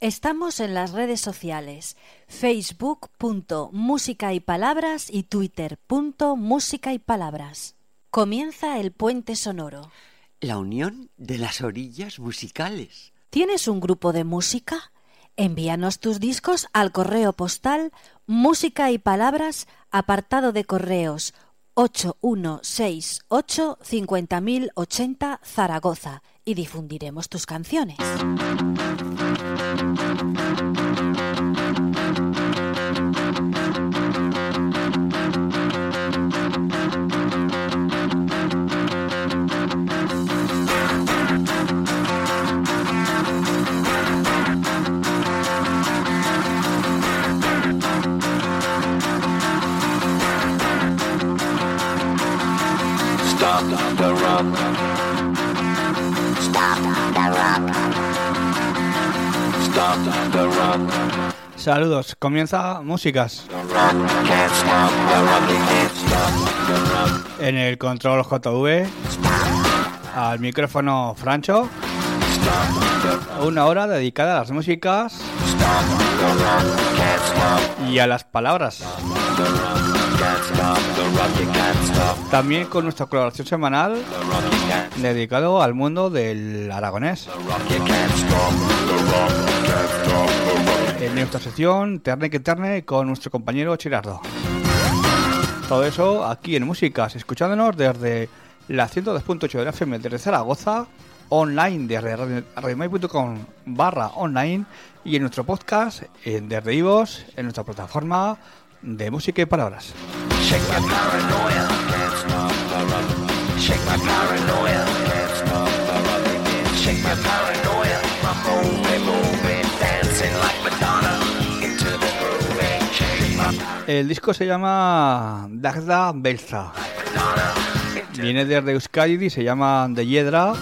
Estamos en las redes sociales, facebook.musicaypalabras y twitter.musicaypalabras. Comienza El Puente Sonoro. La unión de las orillas musicales. ¿Tienes un grupo de música? Envíanos tus discos al correo postal Música y Palabras, apartado de correos 8168 50080 Zaragoza y difundiremos tus canciones. Saludos, comienza Músicas. En el control JV, al micrófono Francho. Una hora dedicada a las músicas y a las palabras. También con nuestra colaboración semanal dedicado al mundo del aragonés. En nuestra sección Terne que Terne con nuestro compañero Chirardo. Todo eso aquí en Músicas, escuchándonos desde la 102.8 de la FM de Zaragoza, online desde radiomay.com/online y en nuestro podcast desde iVos, en nuestra plataforma de música y palabras. El disco se llama Dagda Belza. Viene desde Euskadi y se llama Deidra.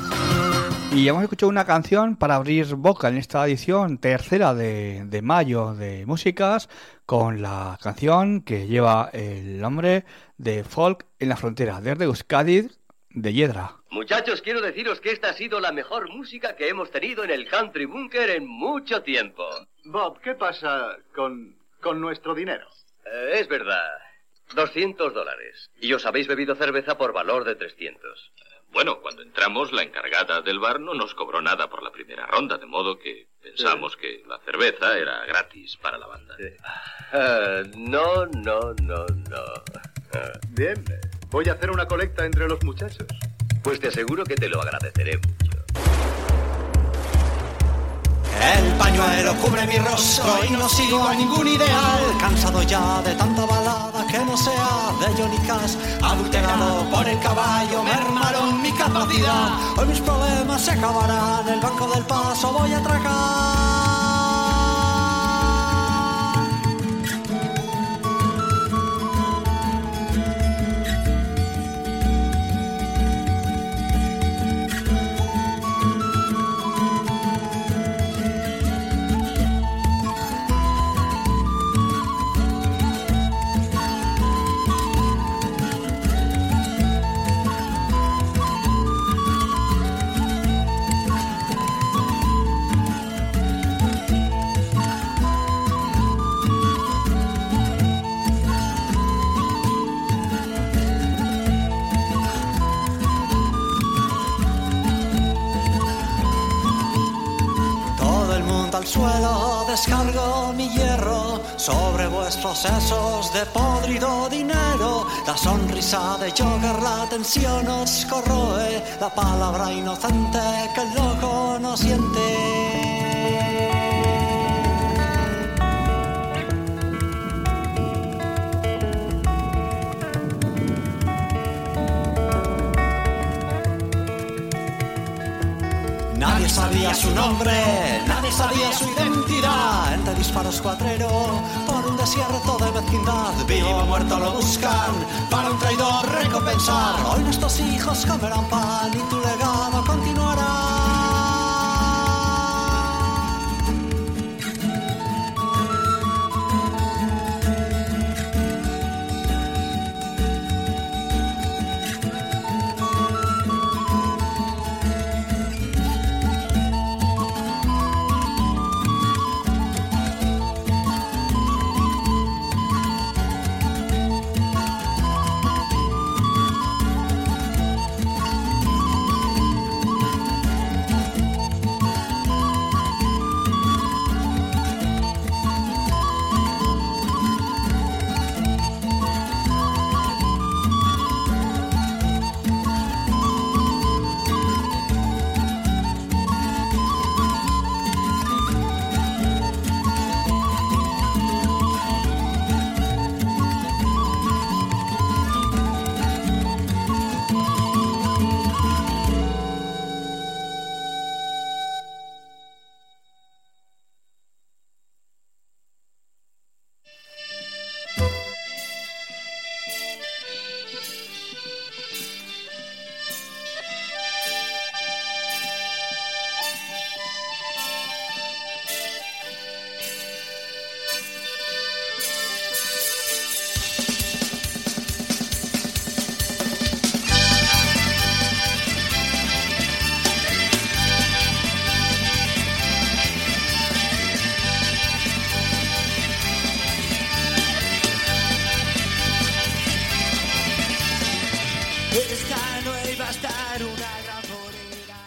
Y hemos escuchado una canción para abrir boca en esta edición tercera de mayo de Músicas, con la canción que lleva el nombre de Folk en la Frontera, desde Euskadi, de Deidra. Muchachos, quiero deciros que esta ha sido la mejor música que hemos tenido en el Country Bunker en mucho tiempo. Bob, ¿qué pasa con nuestro dinero? Es verdad, $200. Y os habéis bebido cerveza por valor de 300. Bueno, cuando entramos, la encargada del bar no nos cobró nada por la primera ronda, de modo que pensamos que la cerveza era gratis para la banda. No. Bien, voy a hacer una colecta entre los muchachos. Pues te aseguro que te lo agradeceré mucho. El pañuelo cubre mi rostro y no sigo a ningún ideal. Cansado ya de tanta balada que no sea de Johnny Cash. Adulterado por el caballo, mermaron mi capacidad. Hoy mis problemas se acabarán, el banco del paso voy a tragar. Suelo descargo mi hierro sobre vuestros sesos de podrido dinero. La sonrisa de Joker, la tensión os corroe, la palabra inocente que el loco no siente. Nadie sabía su nombre, nadie sabía su identidad. Entre disparos cuatrero, por un desierto de vecindad. Vivo o muerto lo buscan, para un traidor recompensar. Hoy nuestros hijos comerán pan y tu legado continuará. Esta no iba a estar una gran bolera.